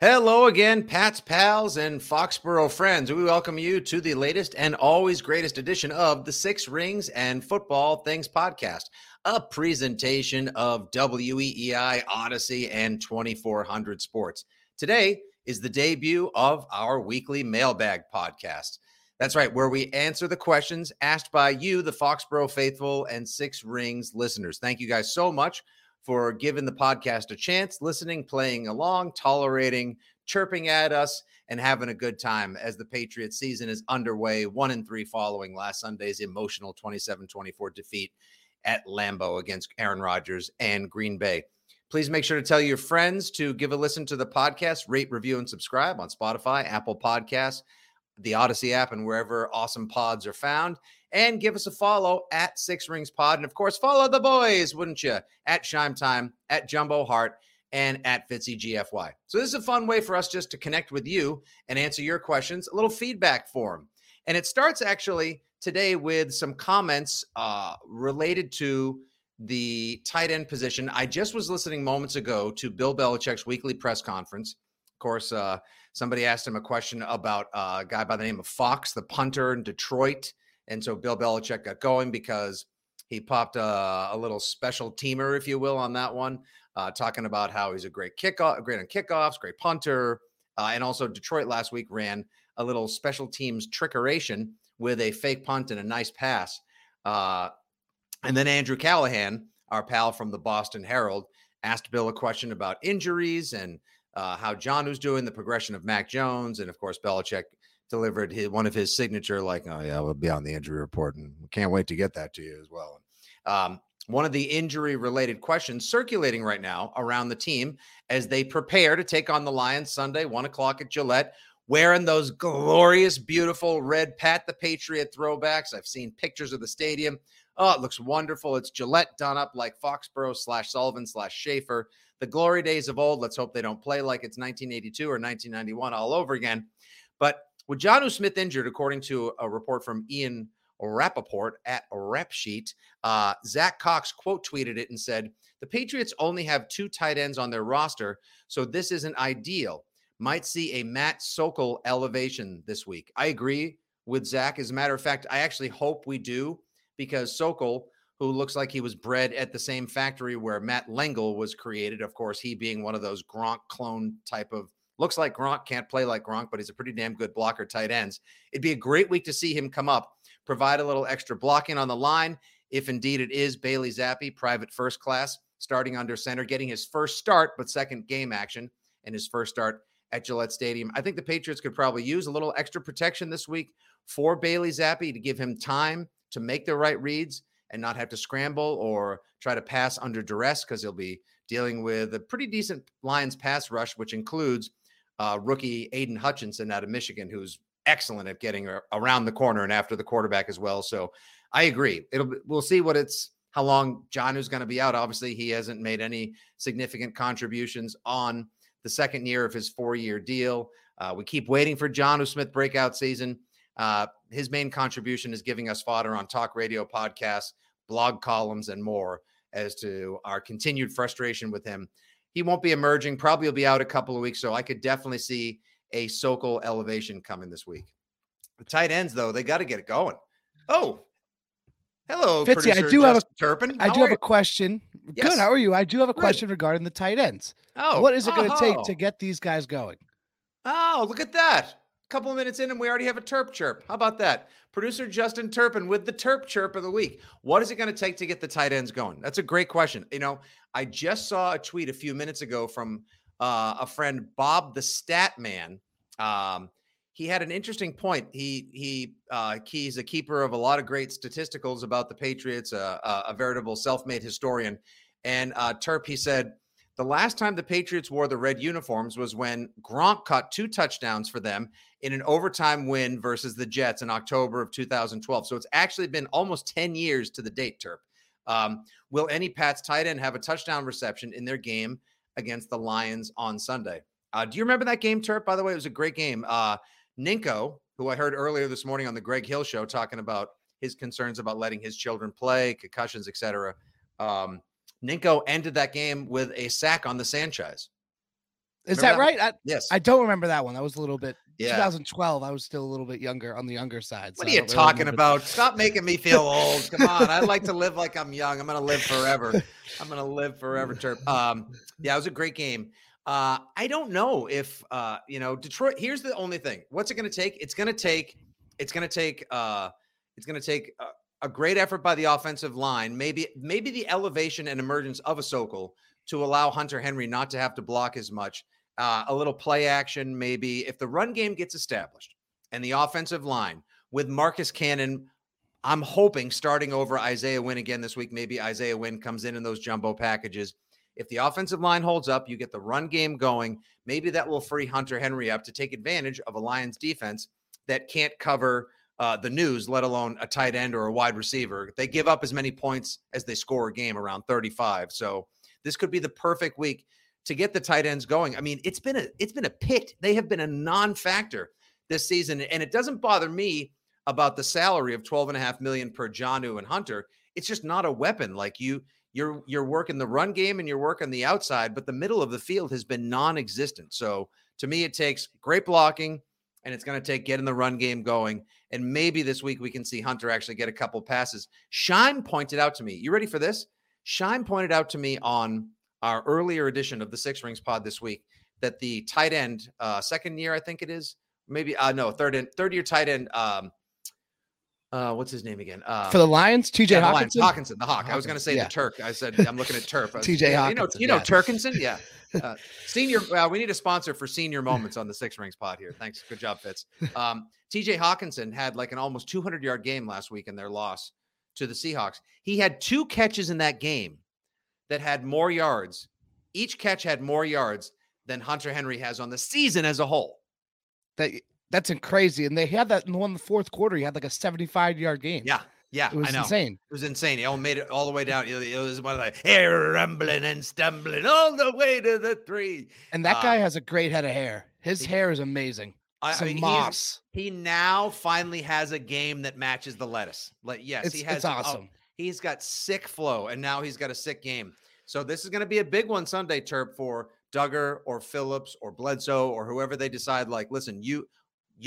Hello again, Pat's pals and Foxborough friends. We welcome you to the latest and always greatest edition of the Six Rings and Football Things podcast, a presentation of WEEI, Odyssey, and 2400 Sports. Today is the debut of our weekly mailbag podcast. That's right, where we answer the questions asked by you, the Foxborough faithful and Six Rings listeners. Thank you guys so much for giving the podcast a chance, listening, playing along, tolerating, chirping at us, and having a good time as the Patriots season is underway, 1-3 following last Sunday's emotional 27-24 defeat at Lambeau against Aaron Rodgers and Green Bay. Please make sure to tell your friends to give a listen to the podcast, rate, review, and subscribe on Spotify, Apple Podcasts, the Odyssey app, and wherever awesome pods are found. And give us a follow at Six Rings Pod. And, of course, follow the boys, wouldn't you? At Shime Time, at Jumbo Heart, and at Fitzy GFY. So this is a fun way for us just to connect with you and answer your questions, a little feedback form. And it starts actually today with some comments related to the tight end position. I just was listening moments ago to Bill Belichick's weekly press conference. Of course, somebody asked him a question about a guy by the name of Fox, the punter in Detroit. And so Bill Belichick got going because he popped a little special teamer, if you will, on that one, talking about how he's a great on kickoffs, great punter. And also Detroit last week ran a little special teams trickeration with a fake punt and a nice pass. And then Andrew Callahan, our pal from the Boston Herald, asked Bill a question about injuries and how Jonnu's doing, the progression of Mac Jones. And, of course, Belichick delivered one of his signature, like, oh, yeah, we'll be on the injury report, and we can't wait to get that to you as well. One of the injury-related questions circulating right now around the team as they prepare to take on the Lions Sunday, 1 o'clock at Gillette, wearing those glorious, beautiful red Pat the Patriot throwbacks. I've seen pictures of the stadium. Oh, it looks wonderful. It's Gillette done up like Foxborough /Sullivan/Schaefer. The glory days of old. Let's hope they don't play like it's 1982 or 1991 all over again. But with Jonnu Smith injured, according to a report from Ian Rapoport at Rep Sheet, Zach Cox quote tweeted it and said, "The Patriots only have two tight ends on their roster, so this isn't ideal. Might see a Matt Sokol elevation this week." I agree with Zach. As a matter of fact, I actually hope we do, because Sokol, who looks like he was bred at the same factory where Matt Lengel was created, of course, he being one of those Gronk clone type of, looks like Gronk, can't play like Gronk, but he's a pretty damn good blocker tight ends. It'd be a great week to see him come up, provide a little extra blocking on the line, if indeed it is Bailey Zappe, private first class, starting under center, getting his first start, but second game action, and his first start at Gillette Stadium. I think the Patriots could probably use a little extra protection this week for Bailey Zappe to give him time to make the right reads and not have to scramble or try to pass under duress, because he'll be dealing with a pretty decent Lions pass rush, which includes rookie Aiden Hutchinson out of Michigan, who's excellent at getting around the corner and after the quarterback as well. So I agree. We'll see how long Jonnu's going to be out. Obviously, he hasn't made any significant contributions on the second year of his four-year deal. We keep waiting for Jonnu Smith breakout season. His main contribution is giving us fodder on talk radio, podcasts, blog columns, and more as to our continued frustration with him. He won't be emerging. Probably will be out a couple of weeks, so I could definitely see a Sokol elevation coming this week. The tight ends, though, they got to get it going. Oh, hello, Fitzy, I do have a question. Yes. Good, how are you? I do have a question regarding the tight ends. Oh, what is it going to take to get these guys going? Oh, look at that. A couple of minutes in and we already have a Terp Chirp. How about that? Producer Justin Turpin with the Terp Chirp of the week. What is it going to take to get the tight ends going? That's a great question. You know, I just saw a tweet a few minutes ago from a friend, Bob the Stat Man. He had an interesting point. He's a keeper of a lot of great statisticals about the Patriots, a veritable self-made historian. And Terp, he said, the last time the Patriots wore the red uniforms was when Gronk caught 2 touchdowns for them in an overtime win versus the Jets in October of 2012. So it's actually been almost 10 years to the date, Terp. Will any Pats tight end have a touchdown reception in their game against the Lions on Sunday? Do you remember that game, Terp? By the way, it was a great game. Ninko, who I heard earlier this morning on the Greg Hill Show, talking about his concerns about letting his children play, concussions, etc. Ninko ended that game with a sack on the Sanchez. Is that right? Yes. I don't remember that one. That was a little bit 2012. I was still a little bit younger, on the younger side. So what are you talking about? Stop making me feel old. Come on. I'd like to live like I'm young. I'm going to live forever. Terp. Yeah, it was a great game. I don't know if, Detroit, here's the only thing. What's it going to take? It's going to take a great effort by the offensive line, maybe the elevation and emergence of a Sokol to allow Hunter Henry not to have to block as much, a little play action, maybe if the run game gets established and the offensive line with Marcus Cannon, I'm hoping starting over Isaiah Wynn again this week, maybe Isaiah Wynn comes in those jumbo packages. If the offensive line holds up, you get the run game going, maybe that will free Hunter Henry up to take advantage of a Lions defense that can't cover the news, let alone a tight end or a wide receiver. They give up as many points as they score a game, around 35. So this could be the perfect week to get the tight ends going. I mean, it's been a pit. They have been a non-factor this season. And it doesn't bother me about the salary of $12.5 million per Jonnu and Hunter. It's just not a weapon. Like you're working the run game and you're working the outside, but the middle of the field has been non-existent. So to me, it takes great blocking, and it's going to take getting the run game going. And maybe this week we can see Hunter actually get a couple passes. Shime pointed out to me. You ready for this? Shime pointed out to me on our earlier edition of the Six Rings pod this week that the tight end, second year, I think it is. Maybe, no, third year tight end. What's his name again? For the Lions, TJ Hockenson? Hockenson, the Hawk. Hockenson, I was going to say the Turk. I said, I'm looking at Terp. TJ Hockenson. You know Turkinson? Yeah. Senior. We need a sponsor for senior moments on the Six Rings pod here. Thanks. Good job, Fitz. TJ Hockenson had like an almost 200-yard game last week in their loss to the Seahawks. He had 2 catches in that game that had more yards. Each catch had more yards than Hunter Henry has on the season as a whole. That's crazy. And they had that in the fourth quarter. He had like a 75-yard game. Yeah. Yeah, I know. Insane. It was insane. He all made it all the way down. It was one of the hair rumbling and stumbling all the way to the 3. And that guy has a great head of hair. His hair is amazing. Moss. He now finally has a game that matches the lettuce. Like, yes, he has. It's awesome. He's got sick flow, and now he's got a sick game. So this is going to be a big one Sunday, Terp, for Duggar or Phillips or Bledsoe or whoever they decide. Like, listen, you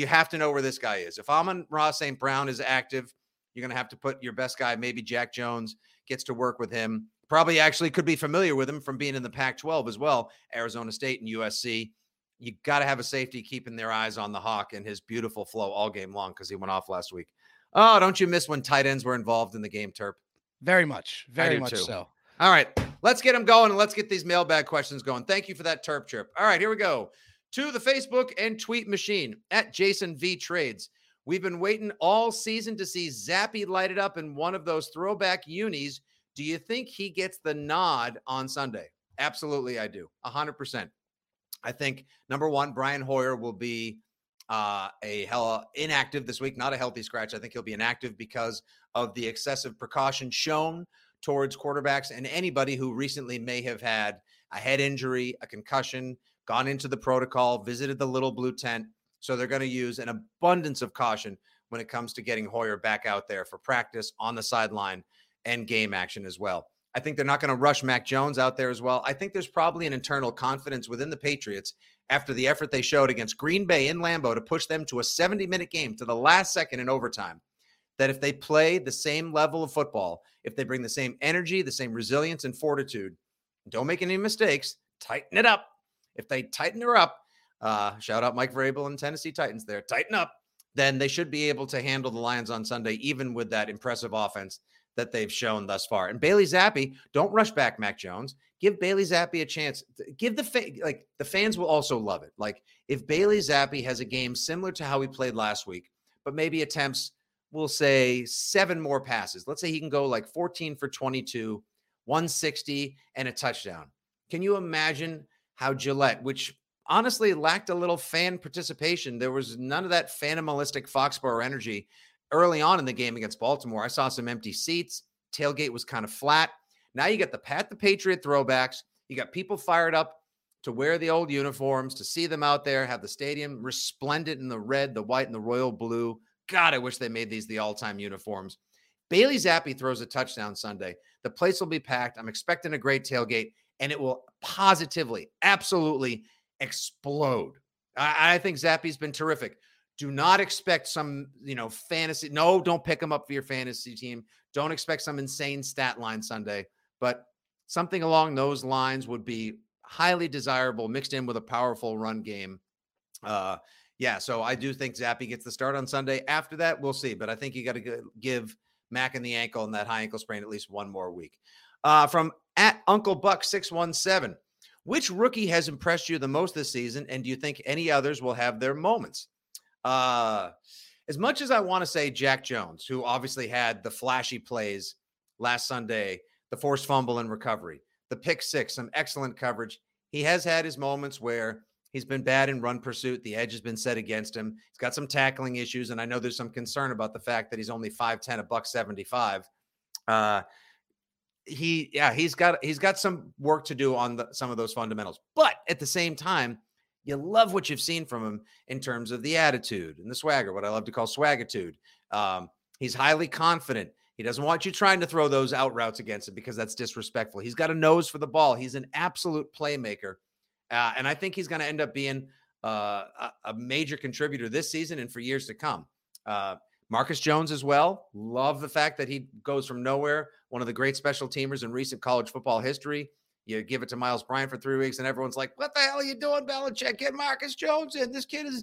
have to know where this guy is. If Amon Ross St. Brown is active, you're going to have to put your best guy, maybe Jack Jones, gets to work with him. Probably actually could be familiar with him from being in the Pac-12 as well, Arizona State and USC. You got to have a safety keeping their eyes on the Hawk and his beautiful flow all game long, because he went off last week. Oh, don't you miss when tight ends were involved in the game, Terp? Very much. Very much so. All right. Let's get them going, and let's get these mailbag questions going. Thank you for that, Terp Chirp. All right, here we go. To the Facebook and tweet machine, at Jason V Trades. We've been waiting all season to see Zappe light it up in one of those throwback unis. Do you think he gets the nod on Sunday? Absolutely, I do. 100%. I think, number one, Brian Hoyer will be inactive this week, not a healthy scratch. I think he'll be inactive because of the excessive precaution shown towards quarterbacks and anybody who recently may have had a head injury, a concussion, gone into the protocol, visited the little blue tent. So they're going to use an abundance of caution when it comes to getting Hoyer back out there for practice, on the sideline, and game action as well. I think they're not going to rush Mac Jones out there as well. I think there's probably an internal confidence within the Patriots after the effort they showed against Green Bay in Lambeau to push them to a 70-minute game to the last second in overtime, that if they play the same level of football, if they bring the same energy, the same resilience and fortitude, don't make any mistakes, tighten it up. If they tighten her up, shout out Mike Vrabel and Tennessee Titans there, tighten up, then they should be able to handle the Lions on Sunday, even with that impressive offense that they've shown thus far. And Bailey Zappe, don't rush back Mac Jones. Give Bailey Zappe a chance. Give the fans will also love it. Like, if Bailey Zappe has a game similar to how he played last week, but maybe attempts, we'll say, 7 more passes. Let's say he can go like 14 for 22, 160, and a touchdown. Can you imagine how Gillette, which honestly lacked a little fan participation, there was none of that fanimalistic Foxborough energy early on in the game against Baltimore. I saw some empty seats. Tailgate was kind of flat. Now you got the Pat the Patriot throwbacks. You got people fired up to wear the old uniforms, to see them out there, have the stadium resplendent in the red, the white, and the royal blue. God, I wish they made these the all-time uniforms. Bailey Zappe throws a touchdown Sunday. The place will be packed. I'm expecting a great tailgate, and it will positively, absolutely explode. I think Zappe's been terrific. Do not expect some, fantasy. No, don't pick him up for your fantasy team. Don't expect some insane stat line Sunday, but something along those lines would be highly desirable, mixed in with a powerful run game. So I do think Zappe gets the start on Sunday. After that, we'll see. But I think you got to give Mac in the ankle and that high ankle sprain at least one more week. From @UncleBuck617, which rookie has impressed you the most this season, and do you think any others will have their moments? As much as I want to say Jack Jones, who obviously had the flashy plays last Sunday, the forced fumble and recovery, the pick six, some excellent coverage. He has had his moments where he's been bad in run pursuit. The edge has been set against him. He's got some tackling issues. And I know there's some concern about the fact that he's only 5'10", $175. He's got some work to do on some of those fundamentals, but at the same time, you love what you've seen from him in terms of the attitude and the swagger, what I love to call swaggitude. He's highly confident. He doesn't want you trying to throw those out routes against him because that's disrespectful. He's got a nose for the ball. He's an absolute playmaker. And I think he's going to end up being a major contributor this season and for years to come. Marcus Jones as well. Love the fact that he goes from nowhere. One of the great special teamers in recent college football history. You give it to Miles Bryant for 3 weeks, and everyone's like, what the hell are you doing, Belichick? Get Marcus Jones in. This kid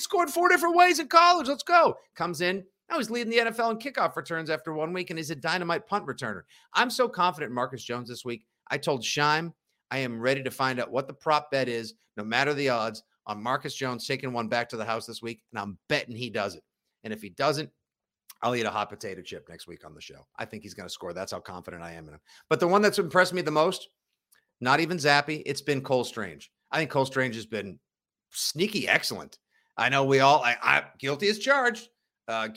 scored 4 different ways in college. Let's go. Comes in. Now he's leading the NFL in kickoff returns after 1 week, and he's a dynamite punt returner. I'm so confident in Marcus Jones this week. I told Shime I am ready to find out what the prop bet is, no matter the odds, on Marcus Jones taking one back to the house this week, and I'm betting he does it. And if he doesn't, I'll eat a hot potato chip next week on the show. I think he's going to score. That's how confident I am in him. But the one that's impressed me the most, not even Zappe, it's been Cole Strange. I think Cole Strange has been sneaky excellent. I know we all, guilty as charged. I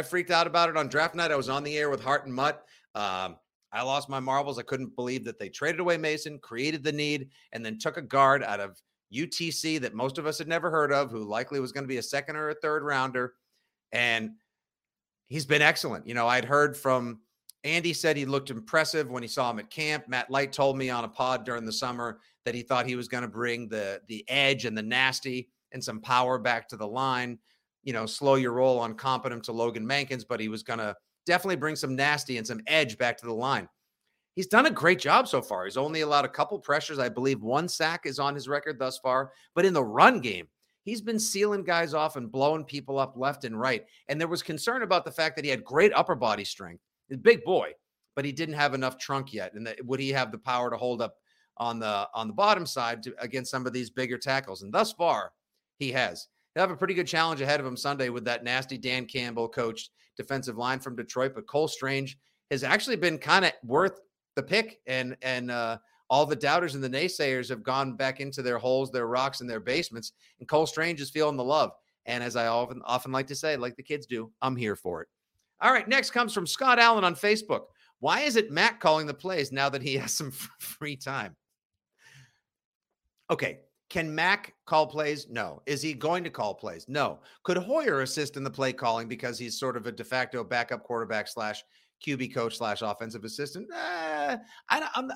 freaked out about it on draft night. I was on the air with Hart and Mutt. I lost my marbles. I couldn't believe that they traded away Mason, created the need, and then took a guard out of UTC that most of us had never heard of, who likely was going to be a second or a third rounder. And he's been excellent. I'd heard from Andy said he looked impressive when he saw him at camp. Matt Light told me on a pod during the summer that he thought he was going to bring the edge and the nasty and some power back to the line, slow your roll on competent to Logan Mankins, but he was going to definitely bring some nasty and some edge back to the line. He's done a great job so far. He's only allowed a couple pressures. I believe 1 sack is on his record thus far, but in the run game, he's been sealing guys off and blowing people up left and right. And there was concern about the fact that he had great upper body strength. Big boy, but he didn't have enough trunk yet. And would he have the power to hold up on the bottom side against some of these bigger tackles? And thus far, he has. He'll have a pretty good challenge ahead of him Sunday with that nasty Dan Campbell coached defensive line from Detroit. But Cole Strange has actually been kind of worth the pick, and all the doubters and the naysayers have gone back into their holes, their rocks, and their basements. And Cole Strange is feeling the love. And as I often like to say, like the kids do, I'm here for it. All right, next comes from Scott Allen on Facebook. Why isn't Matt calling the plays now that he has some free time? Okay, can Mac call plays? No. Is he going to call plays? No. Could Hoyer assist in the play calling because he's sort of a de facto backup quarterback / QB coach / offensive assistant? I'm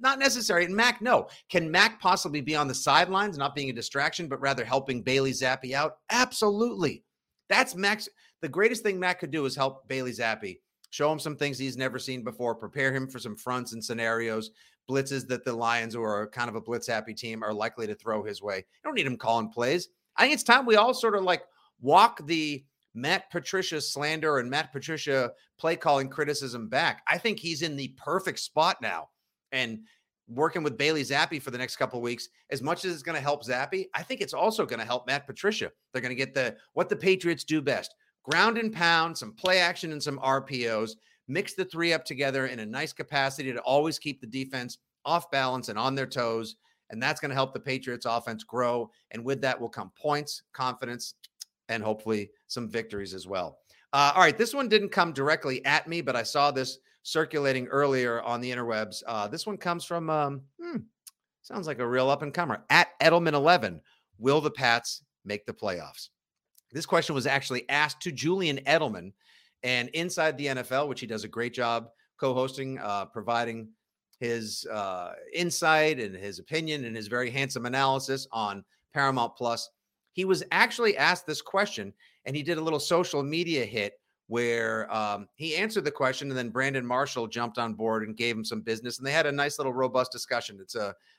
not necessary. And Mac, no. Can Mac possibly be on the sidelines, not being a distraction, but rather helping Bailey Zappe out? Absolutely. That's Mac's. The greatest thing Mac could do is help Bailey Zappe, show him some things he's never seen before, prepare him for some fronts and scenarios, blitzes that the Lions, who are kind of a blitz-happy team, are likely to throw his way. You don't need him calling plays. I think it's time we all sort of like walk the Matt Patricia slander and Matt Patricia play calling criticism back. I think he's in the perfect spot now. And working with Bailey Zappe for the next couple of weeks, as much as it's going to help Zappe, I think it's also going to help Matt Patricia. They're going to get what the Patriots do best. Ground and pound, some play action and some RPOs, mix the three up together in a nice capacity to always keep the defense off balance and on their toes. And that's going to help the Patriots offense grow. And with that will come points, confidence, and hopefully some victories as well. All right. This one didn't come directly at me, but I saw this circulating earlier on the interwebs. This one comes from, sounds like a real up and comer, at Edelman11. Will the Pats make the playoffs? This question was actually asked to Julian Edelman, and Inside the NFL, which he does a great job co-hosting, providing his insight and his opinion and his very handsome analysis on Paramount Plus. He was actually asked this question, and he did a little social media hit where he answered the question, and then Brandon Marshall jumped on board and gave him some business, and they had a nice little robust discussion. It's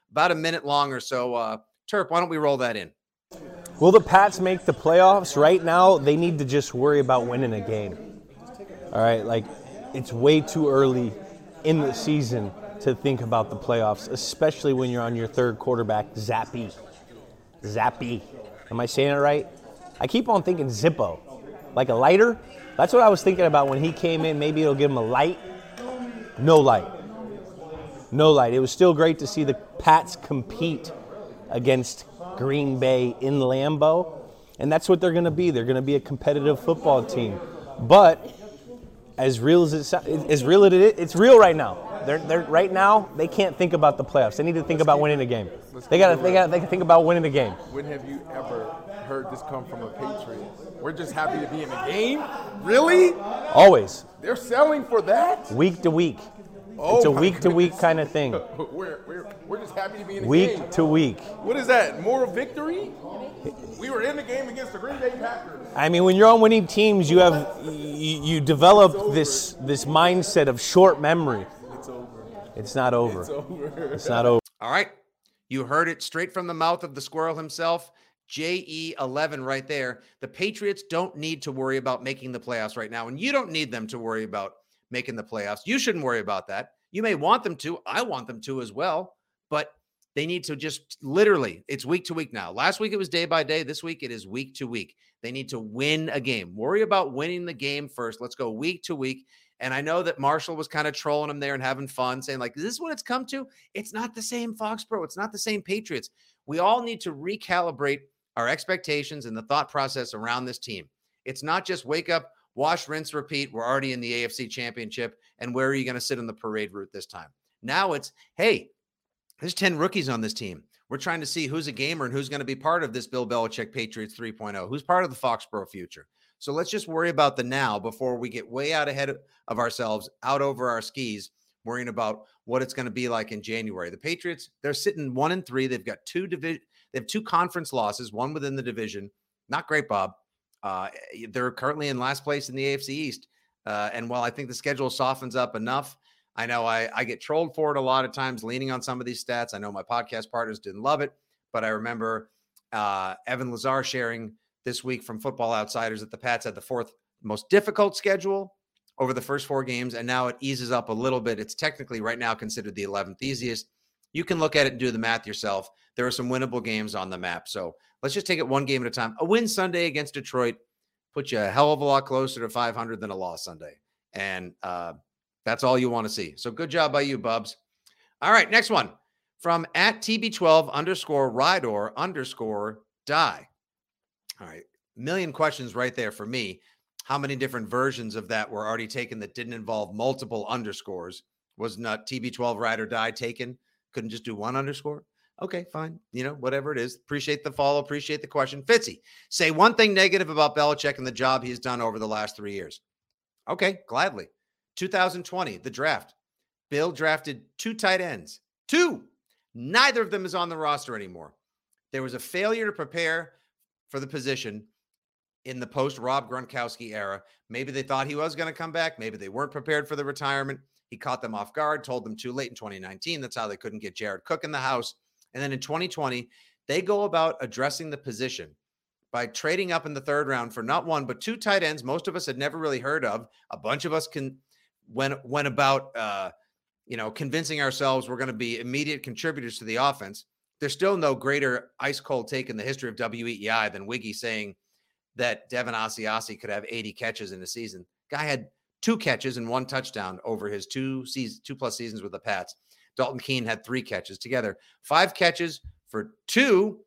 about a minute long or so. Terp, why don't we roll that in? Will the Pats make the playoffs? Right now, they need to just worry about winning a game. All right, like, it's way too early in the season to think about the playoffs, especially when you're on your third quarterback, Zappe. Am I saying it right? I keep on thinking Zippo, like a lighter. That's what I was thinking about when he came in. Maybe it'll give him a light. No light. It was still great to see the Pats compete against Green Bay in Lambeau, and that's what they're going to be. They're going to be a competitive football team. But it's real right now. They're right now they can't think about the playoffs. They need to think about winning the game. They can think about winning the game. When have you ever heard this come from a Patriot? We're just happy to be in the game. Really? Always. They're selling for that? Week to week. It's a week-to-week kind of thing. We're just happy to be in the game. Week to week. What is that, moral victory? We were in the game against the Green Bay Packers. I mean, when you're on winning teams, you develop this mindset of short memory. It's over. It's not over. It's not over. All right. You heard it straight from the mouth of the squirrel himself. JE11 right there. The Patriots don't need to worry about making the playoffs right now, and you don't need them to worry about making the playoffs. You shouldn't worry about that. You may want them to. I want them to as well, but they need to just literally, it's week to week now. Last week it was day by day. This week it is week to week. They need to win a game. Worry about winning the game first. Let's go week to week. And I know that Marshall was kind of trolling him there and having fun, saying like, is this what it's come to? It's not the same Foxborough. It's not the same Patriots. We all need to recalibrate our expectations and the thought process around this team. It's not just wake up, wash, rinse, repeat. We're already in the AFC Championship. And where are you going to sit on the parade route this time? Now it's, hey, there's 10 rookies on this team. We're trying to see who's a gamer and who's going to be part of this Bill Belichick Patriots 3.0, who's part of the Foxborough future. So let's just worry about the now before we get way out ahead of ourselves, out over our skis, worrying about what it's going to be like in January. The Patriots, they're sitting 1-3. They've got they have two conference losses, one within the division. Not great, Bob. They're currently in last place in the AFC East. And while I think the schedule softens up enough, I know I get trolled for it a lot of times, leaning on some of these stats. I know my podcast partners didn't love it, but I remember Evan Lazar sharing this week from Football Outsiders that the Pats had the fourth most difficult schedule over the first four games. And now it eases up a little bit. It's technically right now considered the 11th easiest. You can look at it and do the math yourself. There are some winnable games on the map. So Let's just take it one game at a time. A win Sunday against Detroit puts you a hell of a lot closer to 500 than a loss Sunday. And that's all you want to see. So good job by you, Bubs. All right, next one from @TB12_Rydor_die. All right, million questions right there for me. How many different versions of that were already taken that didn't involve multiple underscores? Was not TB12 ride or die taken? Couldn't just do one underscore? Okay, fine. You know, whatever it is. Appreciate the follow. Appreciate the question. Fitzy, say one thing negative about Belichick and the job he's done over the last 3 years. Okay, gladly. 2020, the draft. Bill drafted two tight ends. Two. Neither of them is on the roster anymore. There was a failure to prepare for the position in the post-Rob Gronkowski era. Maybe they thought he was going to come back. Maybe they weren't prepared for the retirement. He caught them off guard, told them too late in 2019. That's how they couldn't get Jared Cook in the house. And then in 2020, they go about addressing the position by trading up in the third round for not one, but two tight ends most of us had never really heard of. A bunch of us went about, convincing ourselves we're going to be immediate contributors to the offense. There's still no greater ice-cold take in the history of WEEI than Wiggy saying that Devin Asiasi could have 80 catches in a season. Guy had two catches and one touchdown over his two-plus seasons with the Pats. Dalton Keene had three catches together. Five catches for two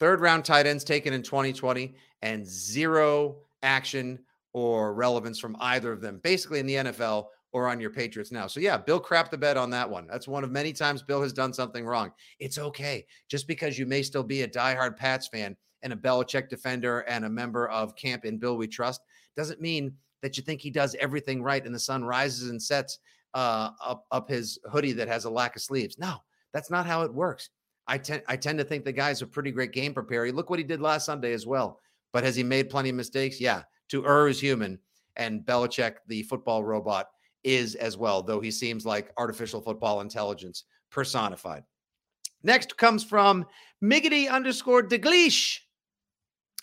third-round tight ends taken in 2020 and zero action or relevance from either of them, basically in the NFL or on your Patriots now. So, yeah, Bill crapped the bed on that one. That's one of many times Bill has done something wrong. It's okay. Just because you may still be a diehard Pats fan and a Belichick defender and a member of Camp in Bill We Trust doesn't mean that you think he does everything right and the sun rises and sets up his hoodie that has a lack of sleeves. No, that's not how it works. I tend to think the guy's a pretty great game preparer. Look what he did last Sunday as well. But has he made plenty of mistakes? Yeah, to err is human, and Belichick, the football robot, is as well, though he seems like artificial football intelligence personified. Next comes from Miggity_DeGleesh.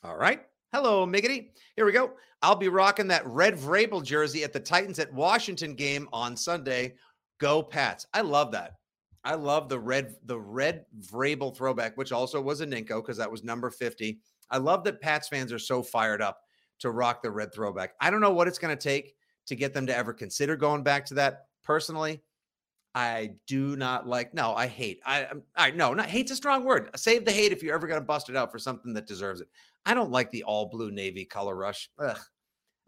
All right. Hello, Miggity. Here we go. I'll be rocking that red Vrabel jersey at the Titans at Washington game on Sunday. Go Pats. I love that. I love the red Vrabel throwback, which also was a Ninko because that was number 50. I love that Pats fans are so fired up to rock the red throwback. I don't know what it's going to take to get them to ever consider going back to that. Personally, I do not like, no, I hate. Hate's a strong word. Save the hate if you're ever going to bust it out for something that deserves it. I don't like the all blue navy color rush. Ugh.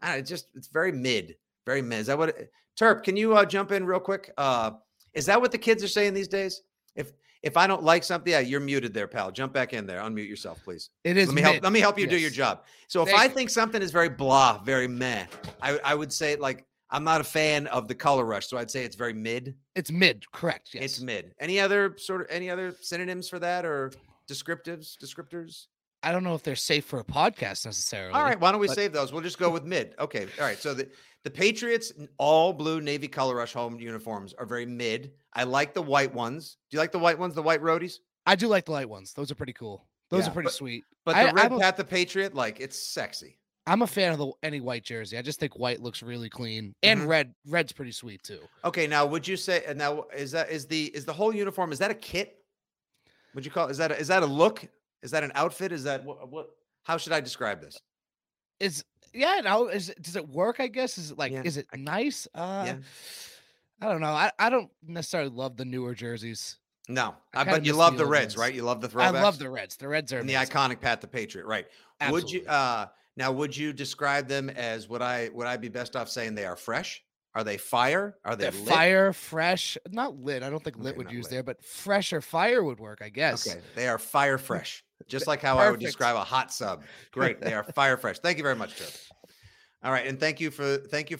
It's very mid, very mid. Is that what Terp, can you jump in real quick? Is that what the kids are saying these days? If I don't like something, yeah, you're muted there, pal. Jump back in there. Unmute yourself, please. It is. Let me help you do your job. So if I think something is very blah, very meh, I would say like, I'm not a fan of the color rush, so I'd say it's very mid. It's mid, correct? Yes, it's mid. Any other synonyms for that or descriptors? I don't know if they're safe for a podcast necessarily. All right, why don't we save those? We'll just go with mid. Okay, all right. So the Patriots all blue navy color rush home uniforms are very mid. I like the white ones. Do you like the white ones? The white roadies? I do like the white ones. Those are pretty cool. Those are pretty sweet. But the red hat, the Patriot, like it's sexy. I'm a fan of any white jersey. I just think white looks really clean, and red's pretty sweet too. Okay, now would you say? Now is the whole uniform? Is that a kit? Would you call is that a look? Is that an outfit? Is that what? How should I describe this? Does it work? I guess is it nice? I don't know. I don't necessarily love the newer jerseys. No, but you love the Reds, right? You love the throwbacks. I love the Reds. The Reds are and amazing. The iconic Pat the Patriot, right? Absolutely. Would you describe them as would I be best off saying they are fresh? Are they fire? Are they lit? Fire, fresh, not lit. I don't think lit would use there, but fresh or fire would work, I guess. Okay. They are fire fresh. Just like how I would describe a hot sub. Great. They are fire fresh. Thank you very much, Trevor. All right. And thank you for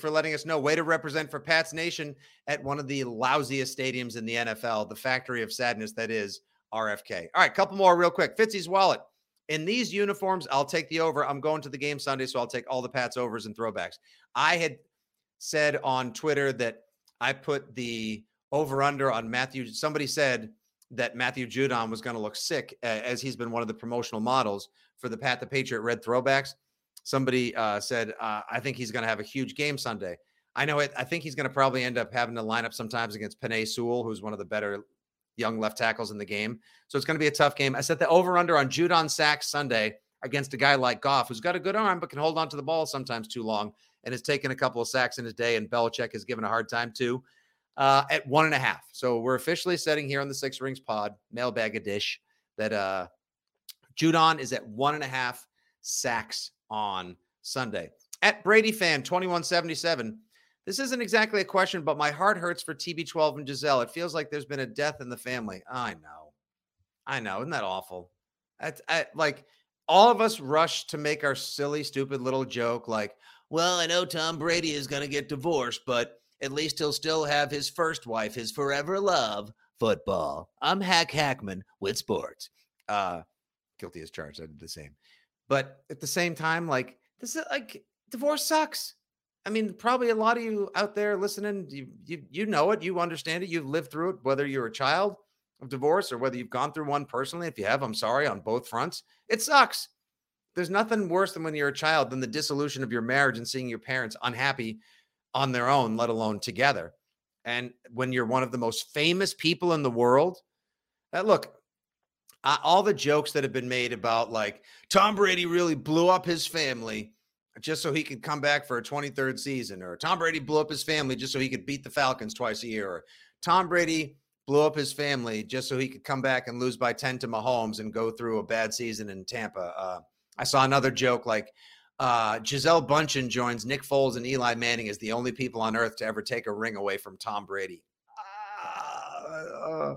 letting us know. Way to represent for Pats Nation at one of the lousiest stadiums in the NFL, the factory of sadness that is RFK. All right, couple more real quick. Fitzy's wallet. In these uniforms, I'll take the over. I'm going to the game Sunday, so I'll take all the Pats overs and throwbacks. I had said on Twitter that I put the over-under on Matthew. Somebody said that Matthew Judon was going to look sick as he's been one of the promotional models for the Pat the Patriot red throwbacks. Somebody said, I think he's going to have a huge game Sunday. I know it. I think he's going to probably end up having to line up sometimes against Penei Sewell, who's one of the better young left tackles in the game. So it's going to be a tough game. I set the over-under on Judon sacks Sunday against a guy like Goff, who's got a good arm but can hold on to the ball sometimes too long and has taken a couple of sacks in his day, and Belichick has given a hard time too, at 1.5. So we're officially setting here on the Six Rings pod, mailbag a dish, that Judon is at 1.5 sacks on Sunday. At BradyFan 2177, this isn't exactly a question, but my heart hurts for TB12 and Gisele. It feels like there's been a death in the family. I know. Isn't that awful? Like, all of us rush to make our silly, stupid little joke like, well, I know Tom Brady is going to get divorced, but at least he'll still have his first wife, his forever love, football. I'm Hack Hackman with sports. Guilty as charged. I did the same. But at the same time, like, this is like, divorce sucks. I mean, probably a lot of you out there listening, you know it, you understand it, you've lived through it, whether you're a child of divorce or whether you've gone through one personally. If you have, I'm sorry, on both fronts. It sucks. There's nothing worse than when you're a child than the dissolution of your marriage and seeing your parents unhappy on their own, let alone together. And when you're one of the most famous people in the world, look, all the jokes that have been made about like Tom Brady really blew up his family just so he could come back for a 23rd season, or Tom Brady blew up his family just so he could beat the Falcons twice a year, or Tom Brady blew up his family just so he could come back and lose by 10 to Mahomes and go through a bad season in Tampa. I saw another joke like Gisele Bundchen joins Nick Foles and Eli Manning as the only people on earth to ever take a ring away from Tom Brady.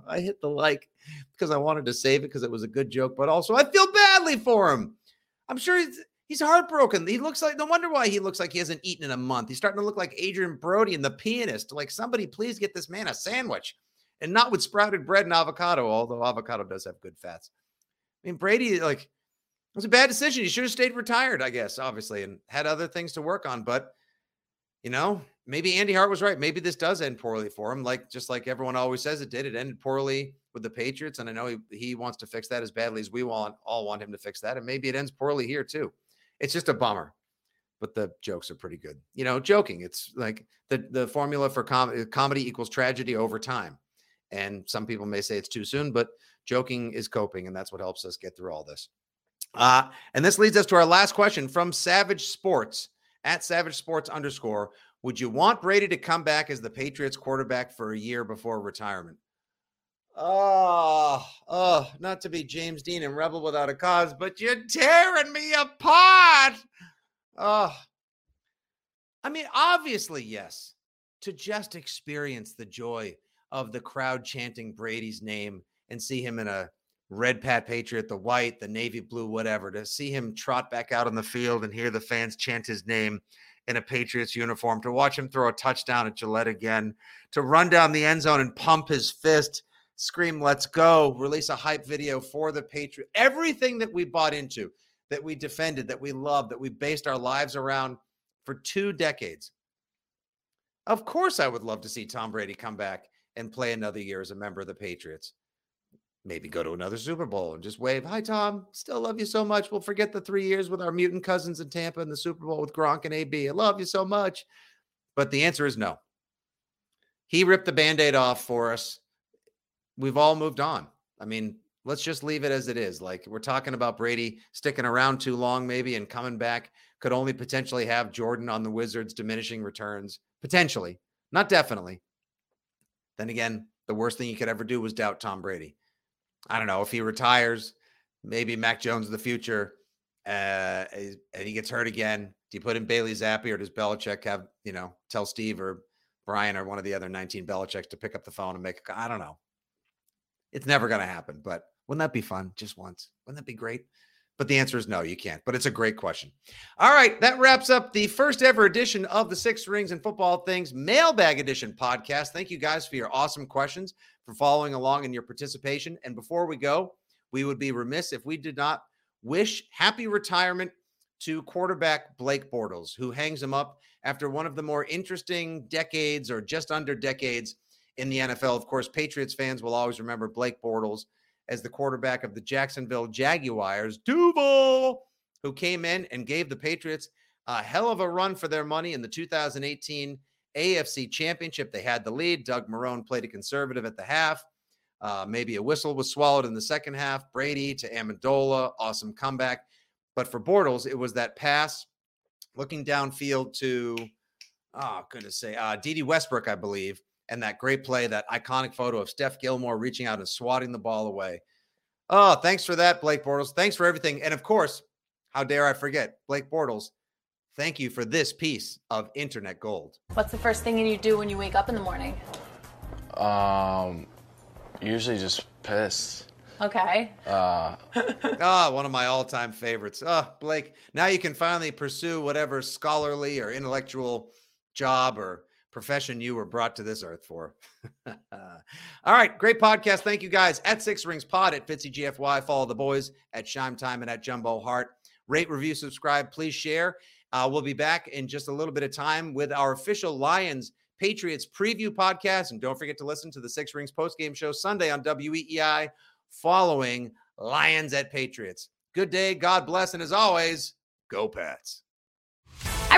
I hit the like because I wanted to save it because it was a good joke, but also I feel badly for him. I'm sure he's heartbroken. He looks like, no wonder why he looks like he hasn't eaten in a month. He's starting to look like Adrian Brody in The Pianist. Like, somebody please get this man a sandwich, and not with sprouted bread and avocado, although avocado does have good fats. I mean, Brady, like, it was a bad decision. He should have stayed retired, I guess, obviously, and had other things to work on. But, you know, maybe Andy Hart was right. Maybe this does end poorly for him. Like, just like everyone always says it did, it ended poorly with the Patriots. And I know he wants to fix that as badly as we all want him to fix that. And maybe it ends poorly here too. It's just a bummer, but the jokes are pretty good. You know, joking, it's like the formula for comedy equals tragedy over time. And some people may say it's too soon, but joking is coping, and that's what helps us get through all this. And this leads us to our last question from Savage Sports, at Savage Sports _. Would you want Brady to come back as the Patriots quarterback for a year before retirement? Oh, not to be James Dean and Rebel Without a Cause, but you're tearing me apart. I mean, obviously, yes, to just experience the joy of the crowd chanting Brady's name and see him in a red Pat Patriot, the white, the navy blue, whatever, to see him trot back out on the field and hear the fans chant his name in a Patriots uniform, to watch him throw a touchdown at Gillette again, to run down the end zone and pump his fist, scream, let's go, release a hype video for the Patriots. Everything that we bought into, that we defended, that we loved, that we based our lives around for 2 decades. Of course, I would love to see Tom Brady come back and play another year as a member of the Patriots. Maybe go to another Super Bowl and just wave, hi, Tom, still love you so much. We'll forget the 3 years with our mutant cousins in Tampa and the Super Bowl with Gronk and AB. I love you so much. But the answer is no. He ripped the Band-Aid off for us. We've all moved on. I mean, let's just leave it as it is. Like, we're talking about Brady sticking around too long maybe and coming back could only potentially have Jordan on the Wizards diminishing returns. Potentially, not definitely. Then again, the worst thing you could ever do was doubt Tom Brady. I don't know, if he retires, maybe Mac Jones in the future, and he gets hurt again. Do you put in Bailey Zappe, or does Belichick have, you know, tell Steve or Brian or one of the other 19 Belichicks to pick up the phone and make I don't know. It's never going to happen, but wouldn't that be fun just once? Wouldn't that be great? But the answer is no, you can't. But it's a great question. All right, that wraps up the first ever edition of the Six Rings and Football Things Mailbag Edition podcast. Thank you guys for your awesome questions, for following along and your participation. And before we go, we would be remiss if we did not wish happy retirement to quarterback Blake Bortles, who hangs him up after one of the more interesting decades, or just under decades, in the NFL. Of course, Patriots fans will always remember Blake Bortles as the quarterback of the Jacksonville Jaguars, Duval, who came in and gave the Patriots a hell of a run for their money in the 2018 AFC Championship. They had the lead. Doug Marrone played a conservative at the half. Maybe a whistle was swallowed in the second half. Brady to Amendola, awesome comeback. But for Bortles, it was that pass looking downfield to, Dede Westbrook, I believe, and that great play, that iconic photo of Steph Gilmore reaching out and swatting the ball away. Oh, thanks for that, Blake Bortles. Thanks for everything. And, of course, how dare I forget, Blake Bortles, thank you for this piece of internet gold. What's the first thing you do when you wake up in the morning? Usually just piss. Okay. One of my all-time favorites. Blake, now you can finally pursue whatever scholarly or intellectual job or profession you were brought to this earth for. All right, great podcast. Thank you, guys. At Six Rings Pod, at Fitzy GFY, follow the boys at Shime Time and at Jumbo Heart. Rate, review, subscribe. Please share. We'll be back in just a little bit of time with our official Lions Patriots preview podcast. And don't forget to listen to the Six Rings postgame show Sunday on WEEI following Lions at Patriots. Good day. God bless. And as always, go Pats. Hi,